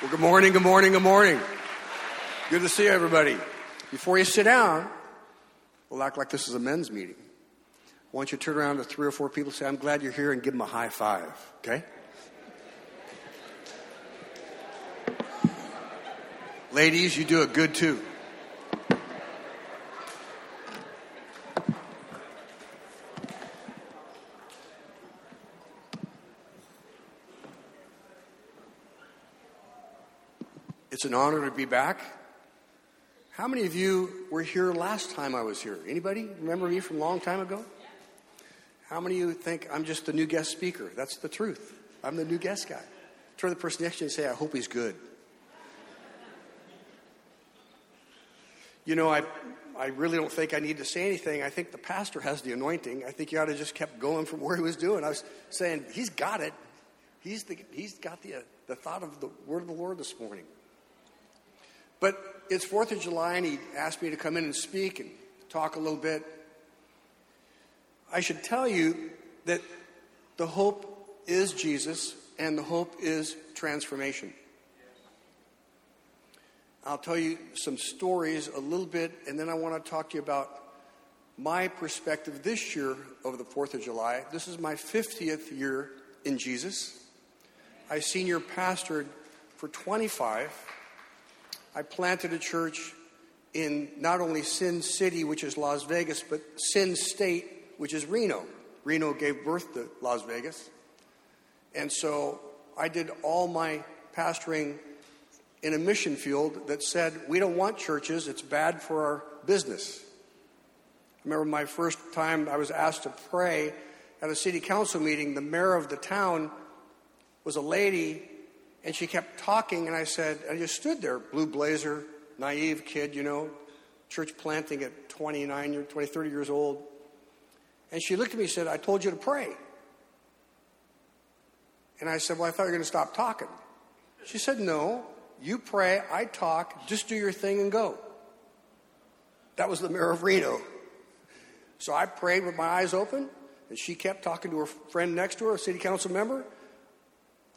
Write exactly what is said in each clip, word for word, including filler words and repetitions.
Well, good morning, good morning, good morning. Good to see everybody. Before you sit down, we'll act like this is a men's meeting. I want you to turn around to three or four people and say, I'm glad you're here, and give them a high five, okay? Ladies, you do it good too. It's an honor to be back. How many of you were here last time I was here? Anybody remember me from a long time ago? How many of you think I'm just the new guest speaker? That's the truth. I'm the new guest guy. Turn to the person next to you and say, I hope he's good. You know, I I really don't think I need to say anything. I think the pastor has the anointing. I think you ought to just kept going from where he was doing. I was saying, he's got it. He's the, he's got the, uh, the thought of the word of the Lord this morning. But it's fourth of July, and he asked me to come in and speak and talk a little bit. I should tell you that the hope is Jesus, and the hope is transformation. I'll tell you some stories a little bit, and then I want to talk to you about my perspective this year of the fourth of July. This is my fiftieth year in Jesus. I senior pastored for twenty-five. I planted a church in not only Sin City, which is Las Vegas, but Sin State, which is Reno. Reno gave birth to Las Vegas. And so I did all my pastoring in a mission field that said, we don't want churches. It's bad for our business. I remember my first time I was asked to pray at a city council meeting. The mayor of the town was a lady, and she kept talking, and I said, I just stood there, blue blazer, naive kid, you know, church planting at twenty-nine, twenty, thirty years old. And she looked at me and said, I told you to pray. And I said, well, I thought you were going to stop talking. She said, no, you pray, I talk, just do your thing and go. That was the mayor of Reno. So I prayed with my eyes open, and she kept talking to her friend next to her, a city council member.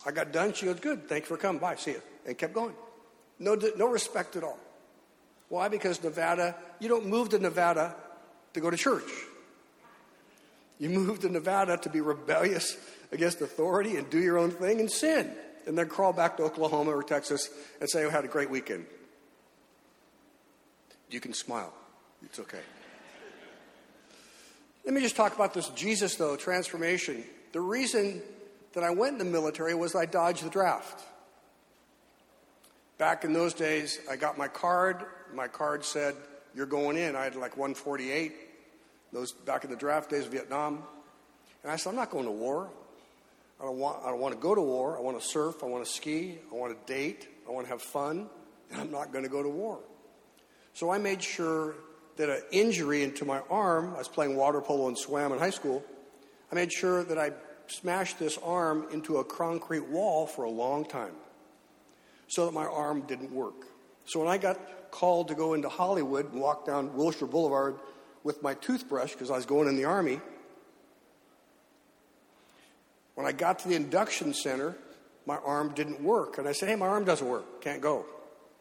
I got done. She goes, good. Thank you for coming. Bye. See you. And kept going. No, no respect at all. Why? Because Nevada, you don't move to Nevada to go to church. You move to Nevada to be rebellious against authority and do your own thing and sin. And then crawl back to Oklahoma or Texas and say, I had a great weekend. You can smile. It's okay. Let me just talk about this Jesus, though, transformation. The reason that I went in the military was I dodged the draft. Back in those days, I got my card. My card said, you're going in. I had like one forty-eight, those back in the draft days of Vietnam. And I said, I'm not going to war. I don't want, I don't want to go to war. I want to surf. I want to ski. I want to date. I want to have fun. And I'm not going to go to war. So I made sure that an injury into my arm, I was playing water polo and swam in high school, I made sure that I smashed this arm into a concrete wall for a long time so that my arm didn't work. So when I got called to go into Hollywood and walk down Wilshire Boulevard with my toothbrush because I was going in the Army, when I got to the induction center, my arm didn't work. And I said, hey, my arm doesn't work. Can't go.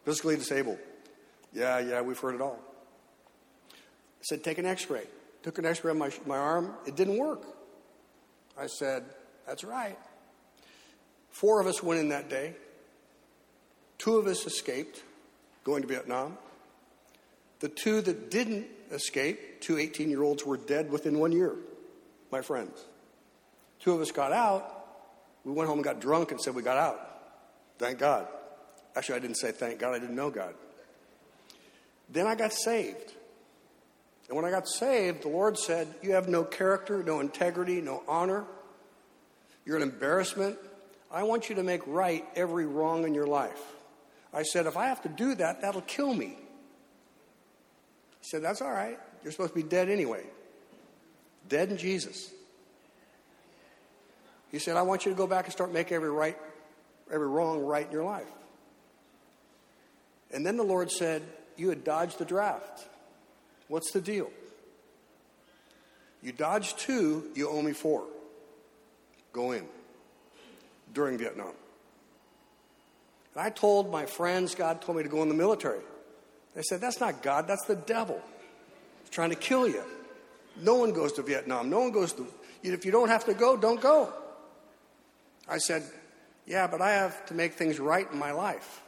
Physically disabled. Yeah, yeah, we've heard it all. I said, take an x-ray. Took an x-ray of my, my arm. It didn't work. I said, that's right. Four of us went in that day. Two of us escaped, going to Vietnam. The two that didn't escape, two eighteen-year-olds were dead within one year, my friends. Two of us got out. We went home and got drunk and said we got out. Thank God. Actually, I didn't say thank God. I didn't know God. Then I got saved. And when I got saved, the Lord said, you have no character, no integrity, no honor. You're an embarrassment. I want you to make right every wrong in your life. I said, if I have to do that, that'll kill me. He said, that's all right. You're supposed to be dead anyway. Dead in Jesus. He said, I want you to go back and start making every right, every wrong right in your life. And then the Lord said, you had dodged the draft. What's the deal? You dodged two, you owe me four. Go in. During Vietnam. And I told my friends God told me to go in the military. They said, that's not God, that's the devil. He's trying to kill you. No one goes to Vietnam. No one goes to... If you don't have to go, don't go. I said, yeah, but I have to make things right in my life.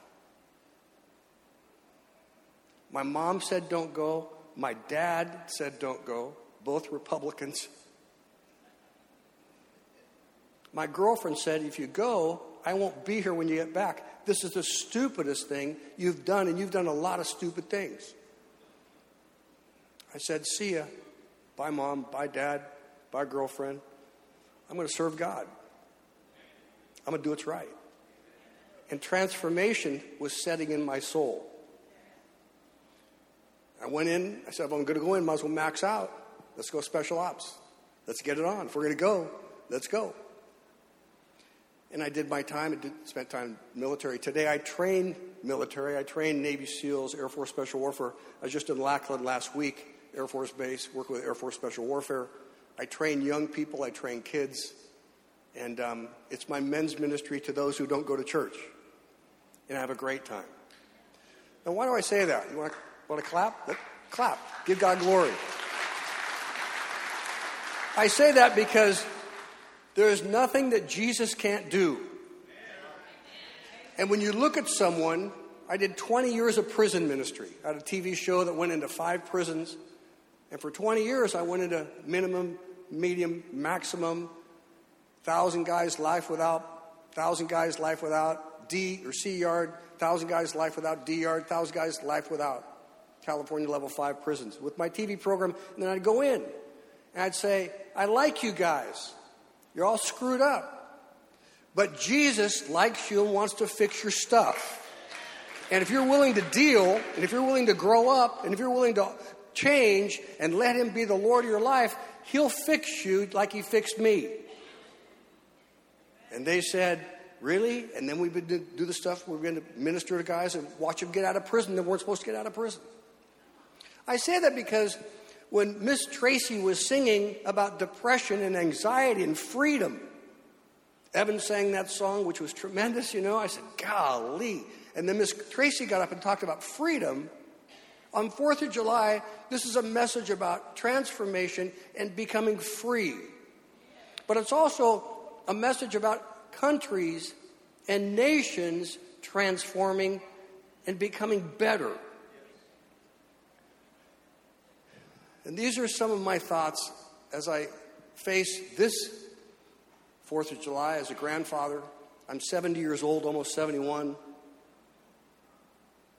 My mom said don't go. My dad said don't go. Both Republicans. My girlfriend said, if you go, I won't be here when you get back. This is the stupidest thing you've done, and you've done a lot of stupid things. I said, see ya. Bye, Mom. Bye, Dad. Bye, girlfriend. I'm going to serve God. I'm going to do what's right. And transformation was setting in my soul. I went in. I said, if I'm going to go in, might as well max out. Let's go special ops. Let's get it on. If we're going to go, let's go. And I did my time. I did, spent time in military. Today, I train military. I train Navy SEALs, Air Force Special Warfare. I was just in Lackland last week, Air Force Base, working with Air Force Special Warfare. I train young people. I train kids. And um, it's my men's ministry to those who don't go to church. And I have a great time. Now, why do I say that? You want to want to clap? Let's clap. Give God glory. I say that because there is nothing that Jesus can't do. And when you look at someone, I did twenty years of prison ministry. I had a T V show that went into five prisons. And for twenty years, I went into minimum, medium, maximum, thousand guys life without, thousand guys life without, D or C yard, thousand guys life without, D yard, thousand guys life without, California level five prisons with my T V program. And then I'd go in and I'd say, I like you guys. You're all screwed up. But Jesus likes you and wants to fix your stuff. And if you're willing to deal, and if you're willing to grow up, and if you're willing to change and let him be the Lord of your life, he'll fix you like he fixed me. And they said, really? And then we do the stuff. We're going to minister to guys and watch them get out of prison that weren't supposed to get out of prison. I say that because when Miss Tracy was singing about depression and anxiety and freedom, Evan sang that song, which was tremendous, you know. I said, golly. And then Miss Tracy got up and talked about freedom. On fourth of July, this is a message about transformation and becoming free. But it's also a message about countries and nations transforming and becoming better. And these are some of my thoughts as I face this fourth of July as a grandfather. I'm seventy years old, almost seventy-one.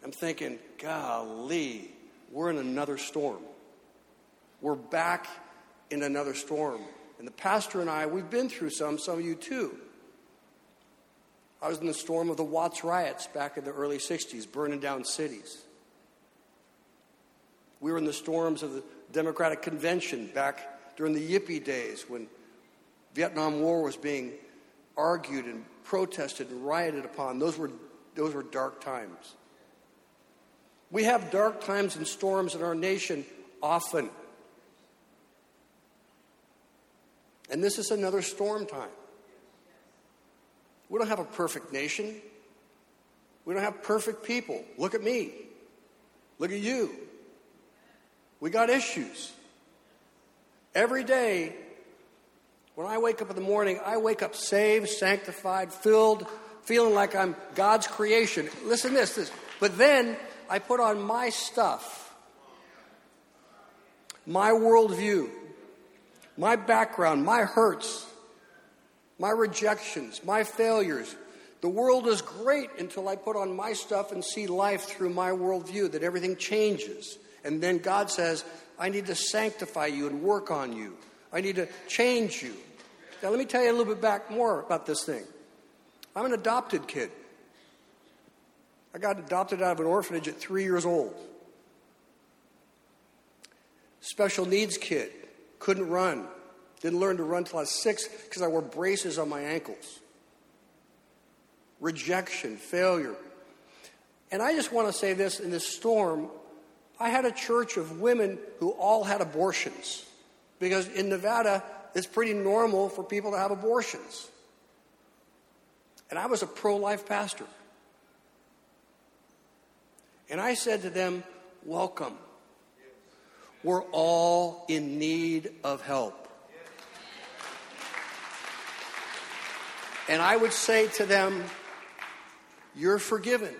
I'm thinking, golly, we're in another storm. We're back in another storm. And the pastor and I, we've been through some, some of you too. I was in the storm of the Watts riots back in the early sixties, burning down cities. We were in the storms of the Democratic Convention back during the Yippie days when Vietnam War was being argued and protested and rioted upon. Those were those were dark times. We have dark times and storms in our nation often. And this is another storm time. We don't have a perfect nation. We don't have perfect people. Look at me. Look at you. We got issues. Every day, when I wake up in the morning, I wake up saved, sanctified, filled, feeling like I'm God's creation. Listen to this, this. But then I put on my stuff, my worldview, my background, my hurts, my rejections, my failures. The world is great until I put on my stuff and see life through my worldview, that everything changes. And then God says, I need to sanctify you and work on you. I need to change you. Now, let me tell you a little bit back more about this thing. I'm an adopted kid. I got adopted out of an orphanage at three years old. Special needs kid. Couldn't run. Didn't learn to run until I was six because I wore braces on my ankles. Rejection, failure. And I just want to say this in this storm. I had a church of women who all had abortions because in Nevada, it's pretty normal for people to have abortions. And I was a pro-life pastor. And I said to them, welcome. We're all in need of help. And I would say to them, you're forgiven.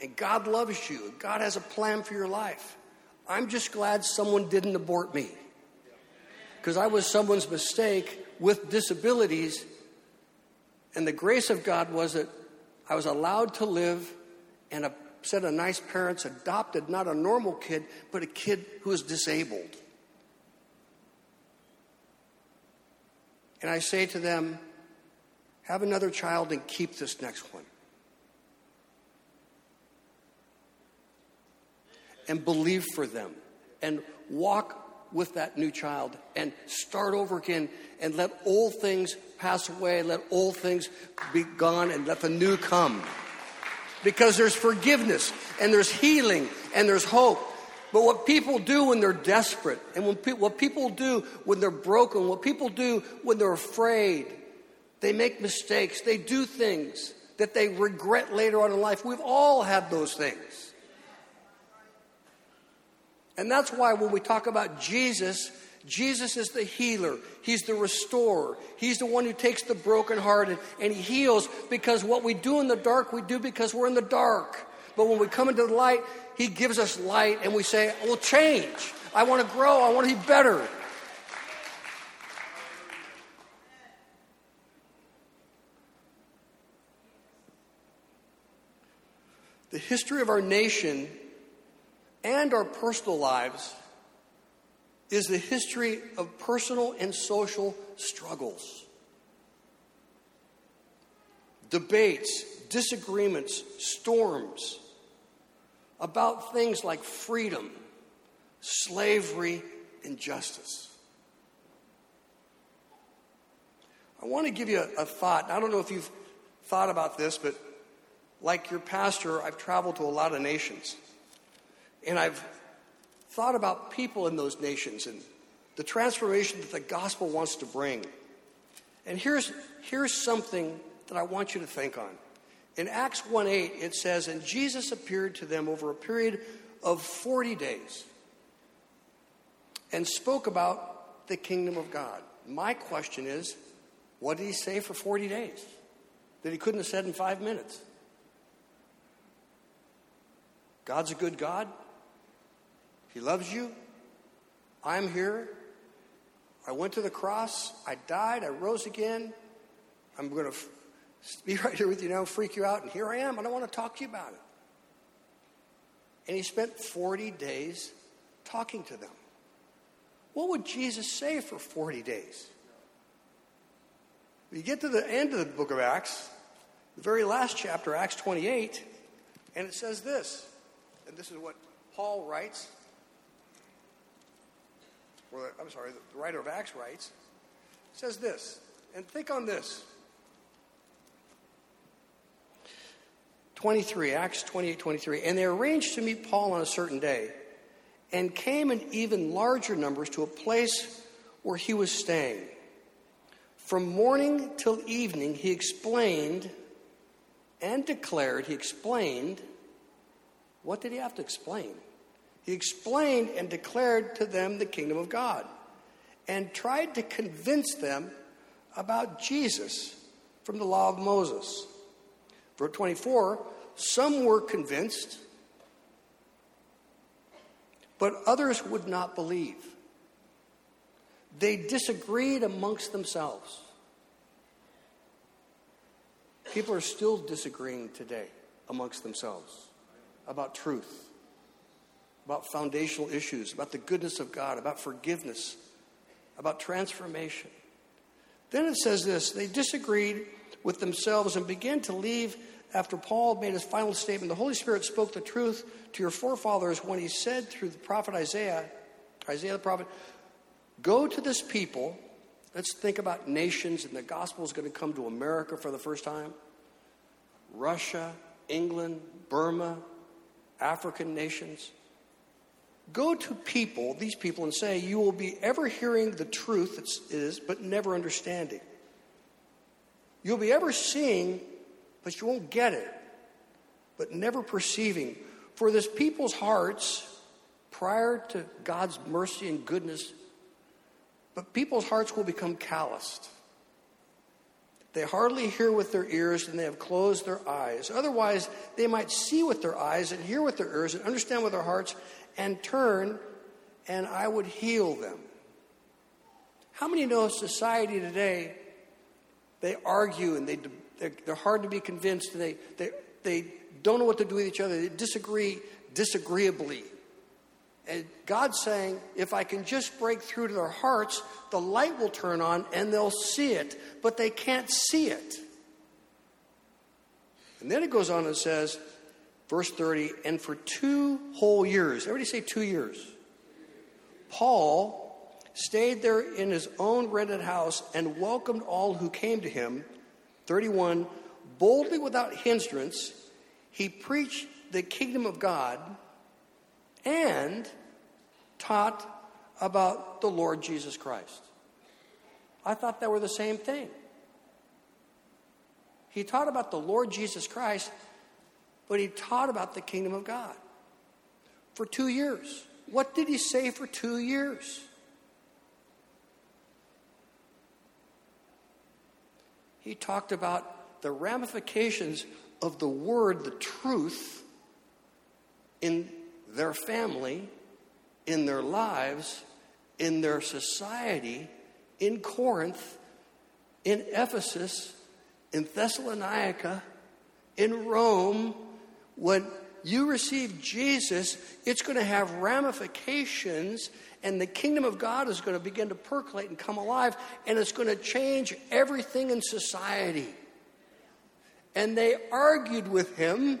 And God loves you. God has a plan for your life. I'm just glad someone didn't abort me. Because I was someone's mistake with disabilities. And the grace of God was that I was allowed to live, and a set of nice parents adopted not a normal kid, but a kid who is disabled. And I say to them, have another child and keep this next one. And believe for them. And walk with that new child. And start over again. And let old things pass away. Let old things be gone. And let the new come. Because there's forgiveness. And there's healing. And there's hope. But what people do when they're desperate. And when pe- what people do when they're broken. What people do when they're afraid. They make mistakes. They do things that they regret later on in life. We've all had those things. And that's why when we talk about Jesus, Jesus is the healer. He's the restorer. He's the one who takes the brokenhearted and he heals, because what we do in the dark, we do because we're in the dark. But when we come into the light, he gives us light and we say, I will change. I want to grow. I want to be better. The history of our nation and our personal lives is the history of personal and social struggles. Debates, disagreements, storms about things like freedom, slavery, and justice. I want to give you a, a thought. I don't know if you've thought about this, but like your pastor, I've traveled to a lot of nations. And I've thought about people in those nations and the transformation that the gospel wants to bring. And here's, here's something that I want you to think on. In Acts one eight, it says, and Jesus appeared to them over a period of forty days and spoke about the kingdom of God. My question is, what did he say for forty days that he couldn't have said in five minutes? God's a good God. He loves you. I'm here. I went to the cross. I died. I rose again. I'm going to f- be right here with you now and freak you out. And here I am. I don't want to talk to you about it. And he spent forty days talking to them. What would Jesus say for forty days? You get to the end of the book of Acts, the very last chapter, Acts twenty-eight, and it says this. And this is what Paul writes, or I'm sorry, the writer of Acts writes, says this, and think on this. twenty-three, Acts twenty-eight twenty-three, and they arranged to meet Paul on a certain day, and came in even larger numbers to a place where he was staying. From morning till evening, he explained and declared, he explained. What did he have to explain? He explained and declared to them the kingdom of God and tried to convince them about Jesus from the law of Moses. Verse twenty-four, some were convinced, but others would not believe. They disagreed amongst themselves. People are still disagreeing today amongst themselves about truth, about foundational issues, about the goodness of God, about forgiveness, about transformation. Then it says this, they disagreed with themselves and began to leave after Paul made his final statement. The Holy Spirit spoke the truth to your forefathers when he said through the prophet Isaiah, Isaiah the prophet, go to this people. Let's think about nations, and the gospel is going to come to America for the first time. Russia, England, Burma, African nations. Go to people, these people, and say, you will be ever hearing the truth, it is, but never understanding. You'll be ever seeing, but you won't get it, but never perceiving. For this people's hearts, prior to God's mercy and goodness, but people's hearts will become calloused. They hardly hear with their ears, and they have closed their eyes. Otherwise, they might see with their eyes and hear with their ears and understand with their hearts and turn, and I would heal them. How many know society today, they argue and they, they're, they're hard to be convinced, and they, they, they don't know what to do with each other. They disagree disagreeably. And God's saying, if I can just break through to their hearts, the light will turn on and they'll see it, but they can't see it. And then it goes on and says, verse thirty, and for two whole years, everybody say two years, Paul stayed there in his own rented house and welcomed all who came to him. thirty-one, boldly without hindrance, he preached the kingdom of God and taught about the Lord Jesus Christ. I thought that were the same thing. He taught about the Lord Jesus Christ, but he taught about the kingdom of God for two years. What did he say for two years? He talked about the ramifications of the word, the truth, in their family, in their lives, in their society, in Corinth, in Ephesus, in Thessalonica, in Rome. When you receive Jesus, it's going to have ramifications, and the kingdom of God is going to begin to percolate and come alive, and it's going to change everything in society. And they argued with him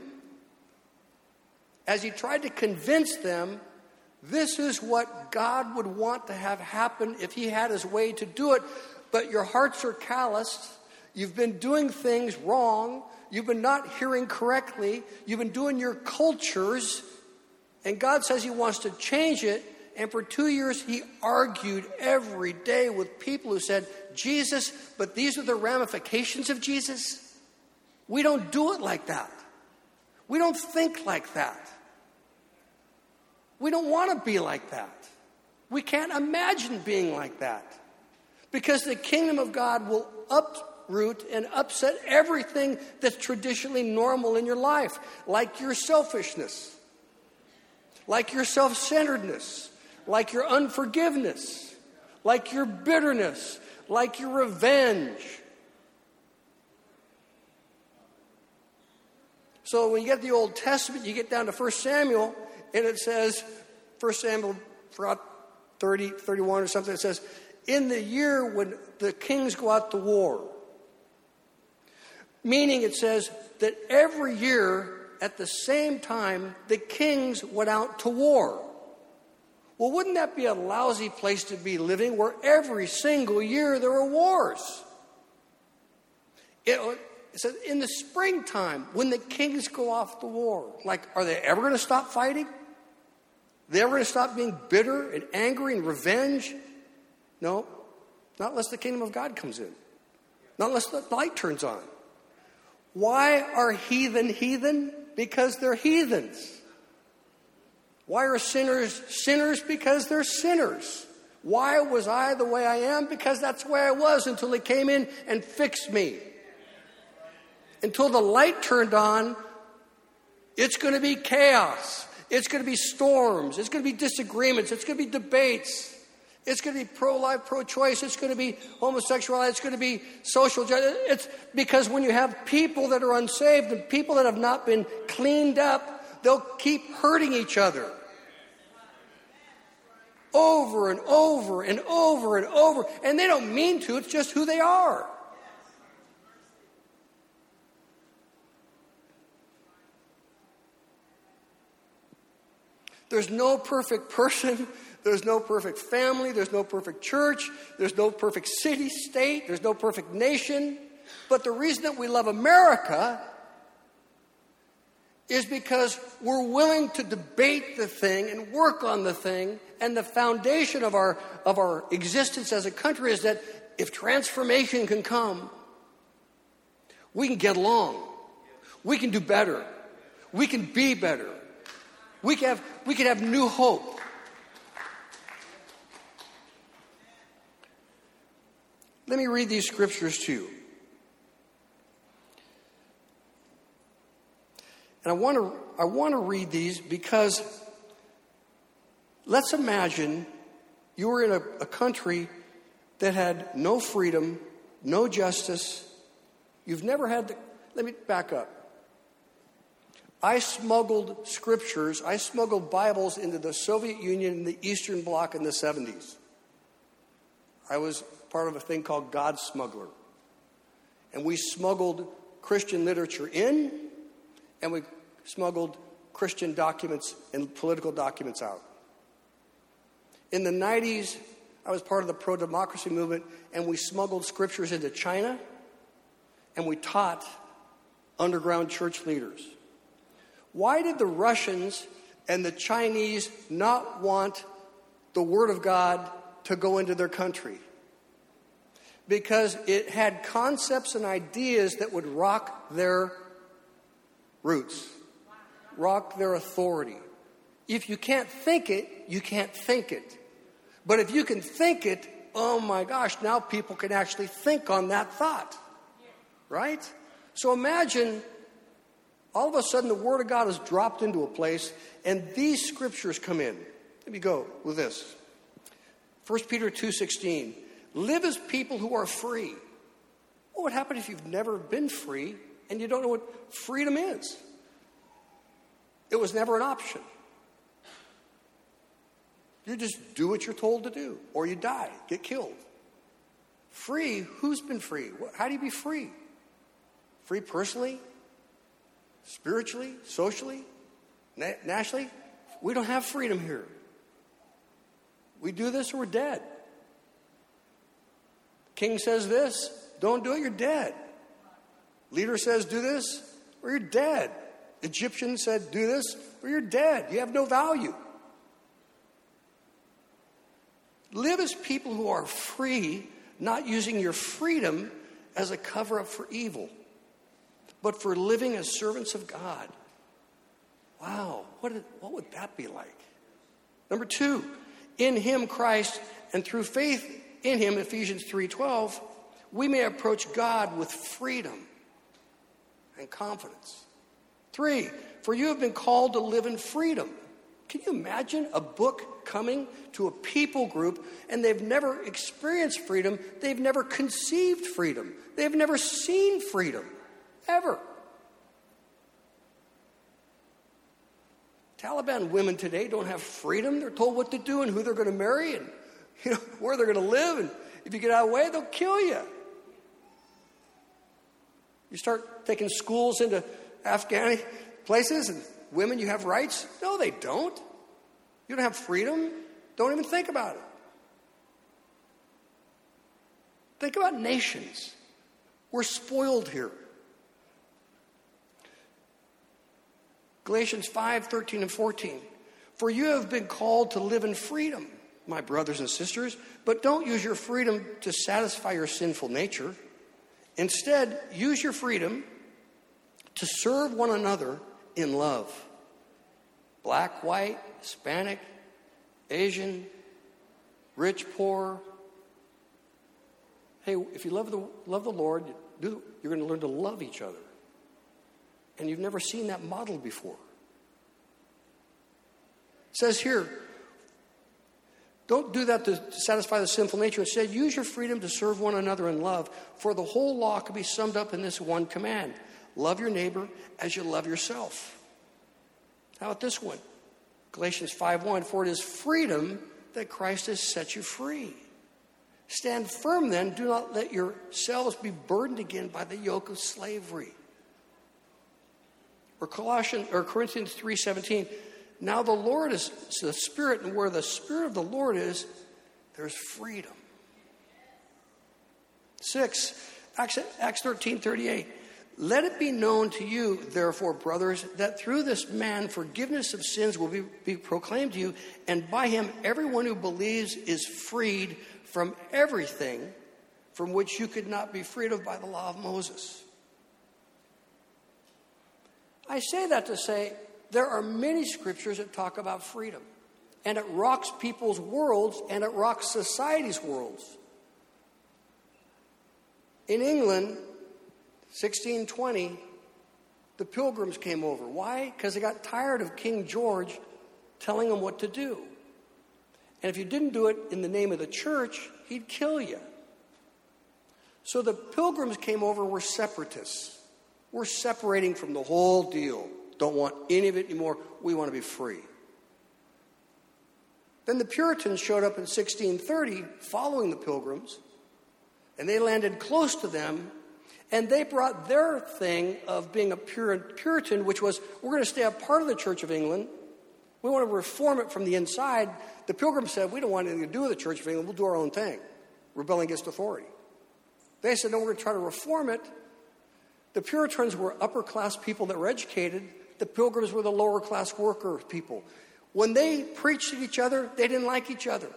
as he tried to convince them, this is what God would want to have happen if he had his way to do it. But your hearts are calloused. You've been doing things wrong. You've been not hearing correctly. You've been doing your cultures. And God says he wants to change it. And for two years, he argued every day with people who said, Jesus, but these are the ramifications of Jesus. We don't do it like that. We don't think like that. We don't want to be like that. We can't imagine being like that. Because the kingdom of God will uproot and upset everything that's traditionally normal in your life. Like your selfishness. Like your self-centeredness. Like your unforgiveness. Like your bitterness. Like your revenge. So when you get the Old Testament, you get down to First Samuel, and it says, First Samuel thirty, thirty-one or something, it says, in the year when the kings go out to war. Meaning it says that every year at the same time, the kings went out to war. Well, wouldn't that be a lousy place to be living where every single year there were wars? It It says in the springtime, when the kings go off to war, like, are they ever going to stop fighting? Are they ever going to stop being bitter and angry and revenge? No, not unless the kingdom of God comes in. Not unless the light turns on. Why are heathen heathen? Because they're heathens. Why are sinners sinners? Because they're sinners. Why was I the way I am? Because that's the way I was until he came in and fixed me. Until the light turned on, it's going to be chaos. It's going to be storms. It's going to be disagreements. It's going to be debates. It's going to be pro-life, pro-choice. It's going to be homosexuality. It's going to be social justice. It's because when you have people that are unsaved and people that have not been cleaned up, they'll keep hurting each other. Over and over and over and over. And they don't mean to. It's just who they are. There's no perfect person. There's no perfect family. There's no perfect church. There's no perfect city, state. There's no perfect nation. But the reason that we love America is because we're willing to debate the thing and work on the thing. And the foundation of our, of our existence as a country is that if transformation can come, we can get along. We can do better. We can be better. We can have, we can have new hope. Let me read these scriptures to you. And I want to I want to read these because let's imagine you were in a, a country that had no freedom, no justice. You've never had the... Let me back up. I smuggled scriptures, I smuggled Bibles into the Soviet Union and the Eastern Bloc in the seventies. I was part of a thing called God Smuggler. And we smuggled Christian literature in, and we smuggled Christian documents and political documents out. In the nineties, I was part of the pro-democracy movement, and we smuggled scriptures into China, and we taught underground church leaders. Why did the Russians and the Chinese not want the Word of God to go into their country? Because it had concepts and ideas that would rock their roots, rock their authority. If you can't think it, you can't think it. But if you can think it, oh my gosh, now people can actually think on that thought, right? So imagine all of a sudden the Word of God is dropped into a place and these scriptures come in. Let me go with this. First Peter two sixteen, live as people who are free. What would happen if you've never been free and you don't know what freedom is? It was never an option. You just do what you're told to do, or you die, get killed. Free, who's been free? How do you be free? Free personally, spiritually, socially, na- nationally? We don't have freedom here. We do this or we're dead. King says this, don't do it, you're dead. Leader says do this or you're dead. Egyptian said do this or you're dead. You have no value. Live as people who are free, not using your freedom as a cover-up for evil, but for living as servants of God. Wow, what, did, what would that be like? Number two, in him, Christ, and through faith in him, Ephesians three twelve, we may approach God with freedom and confidence. Three, for you have been called to live in freedom. Can you imagine a book coming to a people group and they've never experienced freedom, they've never conceived freedom, they've never seen freedom, ever. Taliban women today don't have freedom. They're told what to do and who they're going to marry and you know where they're going to live. And if you get out of the way, they'll kill you. You start taking schools into Afghani places and women, you have rights? No, they don't. You don't have freedom. Don't even think about it. Think about nations. We're spoiled here. Galatians five thirteen and fourteen. For you have been called to live in freedom, my brothers and sisters, but don't use your freedom to satisfy your sinful nature. Instead, use your freedom to serve one another in love. Black, white, Hispanic, Asian, rich, poor. Hey, if you love the love the Lord, do, you're going to learn to love each other. And you've never seen that model before. It says here, don't do that to satisfy the sinful nature. Instead, use your freedom to serve one another in love, for the whole law can be summed up in this one command. Love your neighbor as you love yourself. How about this one? Galatians five one, for it is freedom that Christ has set you free. Stand firm then, do not let yourselves be burdened again by the yoke of slavery. Or Colossians or Corinthians three seventeen, now the Lord is the Spirit, and where the Spirit of the Lord is, there's freedom. Six, Acts thirteen thirty-eight. Let it be known to you, therefore, brothers, that through this man forgiveness of sins will be, be proclaimed to you, and by him everyone who believes is freed from everything from which you could not be freed of by the law of Moses. I say that to say There are many scriptures that talk about freedom, and it rocks people's worlds, and it rocks society's worlds. In England, sixteen twenty, the Pilgrims came over. Why? Because they got tired of King George telling them what to do. And if you didn't do it in the name of the church, he'd kill you. So the Pilgrims came over and were separatists. We're separating from the whole deal. Don't want any of it anymore. We want to be free. Then the Puritans showed up in sixteen thirty following the Pilgrims, and they landed close to them, and they brought their thing of being a Puritan, which was, we're going to stay a part of the Church of England. We want to reform it from the inside. The Pilgrims said, we don't want anything to do with the Church of England. We'll do our own thing, rebelling against authority. They said, no, we're going to try to reform it. The Puritans were upper-class people that were educated. The Pilgrims were the lower-class worker people. When they preached to each other, they didn't like each other.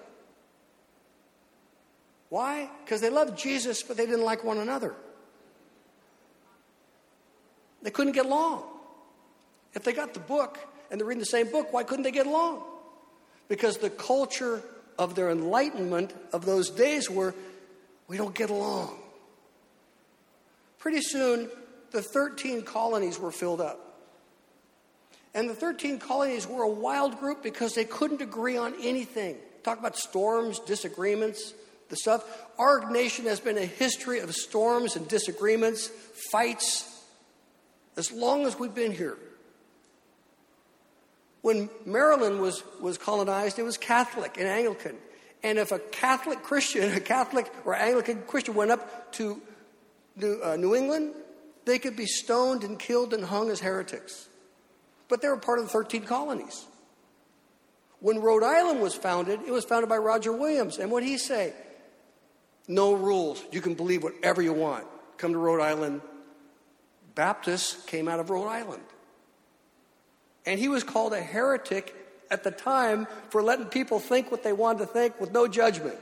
Why? Because they loved Jesus, but they didn't like one another. They couldn't get along. If they got the book and they're reading the same book, why couldn't they get along? Because the culture of their enlightenment of those days were, we don't get along. Pretty soon, the thirteen colonies were filled up. And the thirteen colonies were a wild group because they couldn't agree on anything. Talk about storms, disagreements, the stuff. Our nation has been a history of storms and disagreements, fights, as long as we've been here. When Maryland was, was colonized, it was Catholic and Anglican. And if a Catholic Christian, a Catholic or Anglican Christian went up to New, uh, New England, they could be stoned and killed and hung as heretics. But they were part of the thirteen colonies. When Rhode Island was founded, it was founded by Roger Williams. And what did he say? No rules. You can believe whatever you want. Come to Rhode Island. Baptists came out of Rhode Island. And he was called a heretic at the time for letting people think what they wanted to think with no judgment.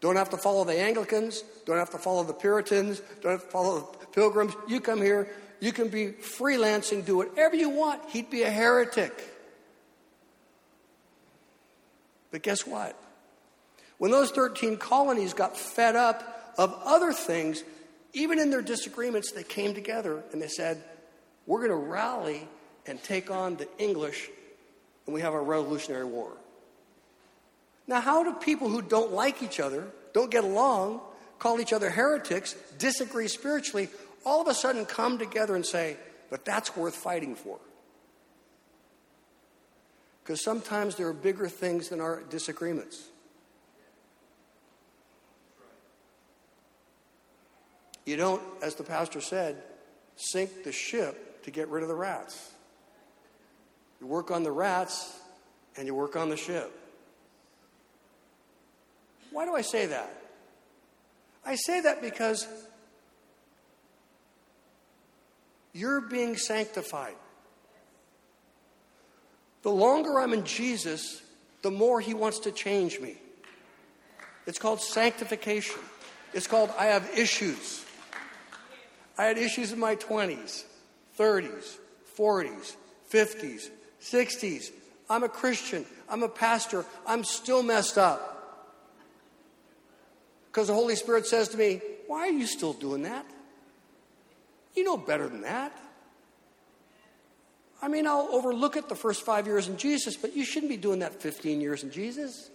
Don't have to follow the Anglicans. Don't have to follow the Puritans. Don't have to follow the Pilgrims. You come here. You can be freelancing, do whatever you want. He'd be a heretic. But guess what? When those thirteen colonies got fed up of other things, even in their disagreements, they came together and they said, we're going to rally and take on the English, and we have a Revolutionary War. Now, how do people who don't like each other, don't get along, call each other heretics, disagree spiritually, all of a sudden come together and say, but that's worth fighting for? Because sometimes there are bigger things than our disagreements. You don't, as the pastor said, sink the ship to get rid of the rats. You work on the rats and you work on the ship. Why do I say that? I say that because you're being sanctified. The longer I'm in Jesus, the more he wants to change me. It's called sanctification. It's called I have issues. I had issues in my twenties, thirties, forties, fifties, sixties. I'm a Christian. I'm a pastor. I'm still messed up. Because the Holy Spirit says to me, why are you still doing that? You know better than that. I mean, I'll overlook it the first five years in Jesus, but you shouldn't be doing that fifteen years in Jesus.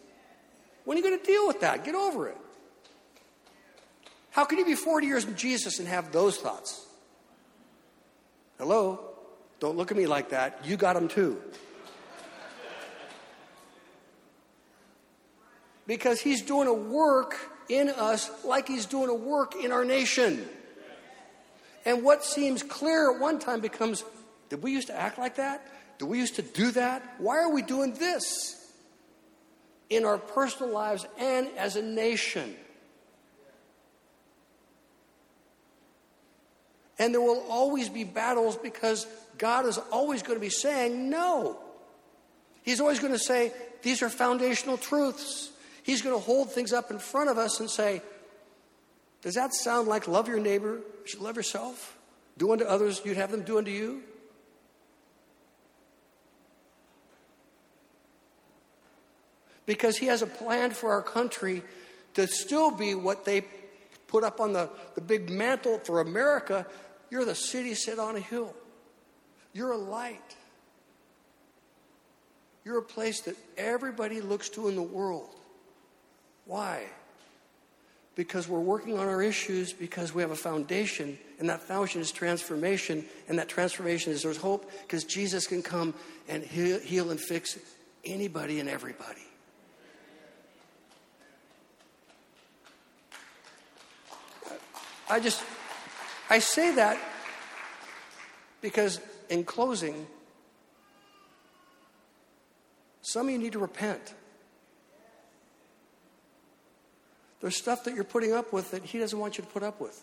When are you going to deal with that? Get over it. How can you be forty years in Jesus and have those thoughts? Hello? Don't look at me like that. You got them too. Because he's doing a work in us like he's doing a work in our nation. And what seems clear at one time becomes, did we used to act like that? Did we used to do that? Why are we doing this? In our personal lives and as a nation. And there will always be battles because God is always going to be saying no. He's always going to say, these are foundational truths. He's going to hold things up in front of us and say, does that sound like love your neighbor? You should love yourself. Do unto others, you'd have them do unto you. because he has a plan for our country to still be what they put up on the, the big mantle for America. You're the city set on a hill. You're a light. You're a place that everybody looks to in the world. Why? Because we're working on our issues because we have a foundation, and that foundation is transformation, and that transformation is there's hope because Jesus can come and heal, heal and fix anybody and everybody. I just, I say that because in closing, some of you need to repent. There's stuff that you're putting up with that he doesn't want you to put up with.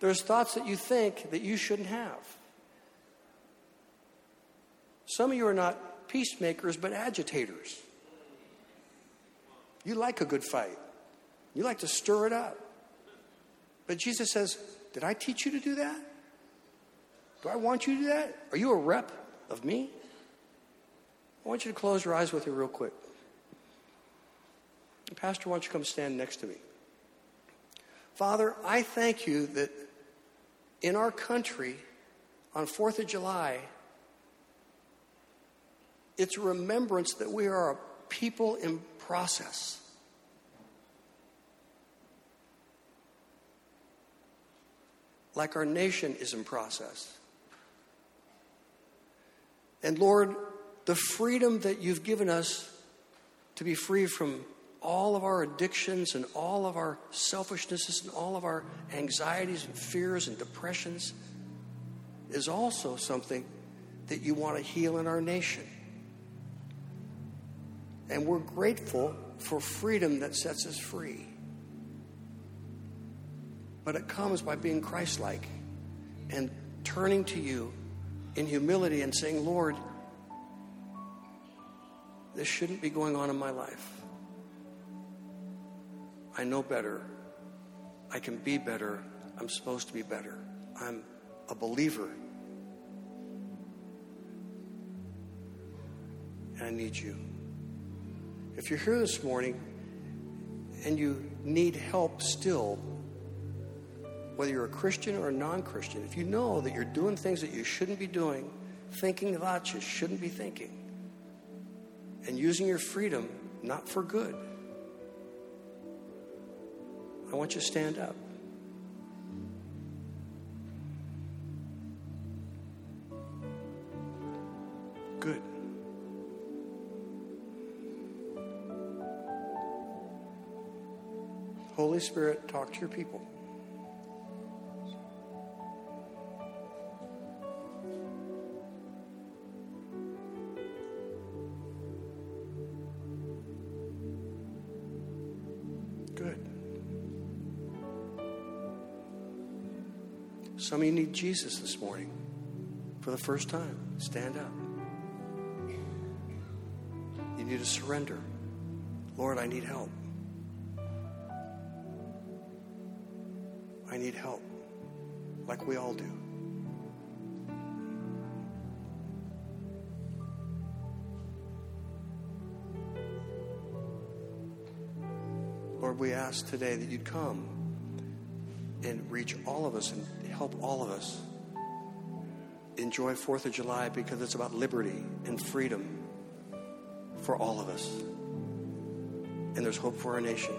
There's thoughts that you think that you shouldn't have. Some of you are not peacemakers, but agitators. You like a good fight. You like to stir it up. But Jesus says, did I teach you to do that? Do I want you to do that? Are you a rep of me? I want you to close your eyes with me real quick. Pastor, why don't you come stand next to me? Father, I thank you that in our country, on fourth of July, it's a remembrance that we are a people in process. Like our nation is in process. And Lord, the freedom that you've given us to be free from all of our addictions and all of our selfishnesses and all of our anxieties and fears and depressions is also something that you want to heal in our nation. And we're grateful for freedom that sets us free. But it comes by being Christ-like and turning to you in humility and saying, Lord, this shouldn't be going on in my life. I know better. I can be better. I'm supposed to be better. I'm a believer. And I need you. If you're here this morning and you need help still, whether you're a Christian or a non-Christian, if you know that you're doing things that you shouldn't be doing, thinking that you shouldn't be thinking, and using your freedom not for good, I want you to stand up. Good. Holy Spirit, talk to your people. Some of you need Jesus this morning for the first time. Stand up. You need to surrender. Lord, I need help. I need help, like we all do. Lord, we ask today that you'd come and reach all of us and help all of us enjoy fourth of July, because it's about liberty and freedom for all of us. And there's hope for our nation.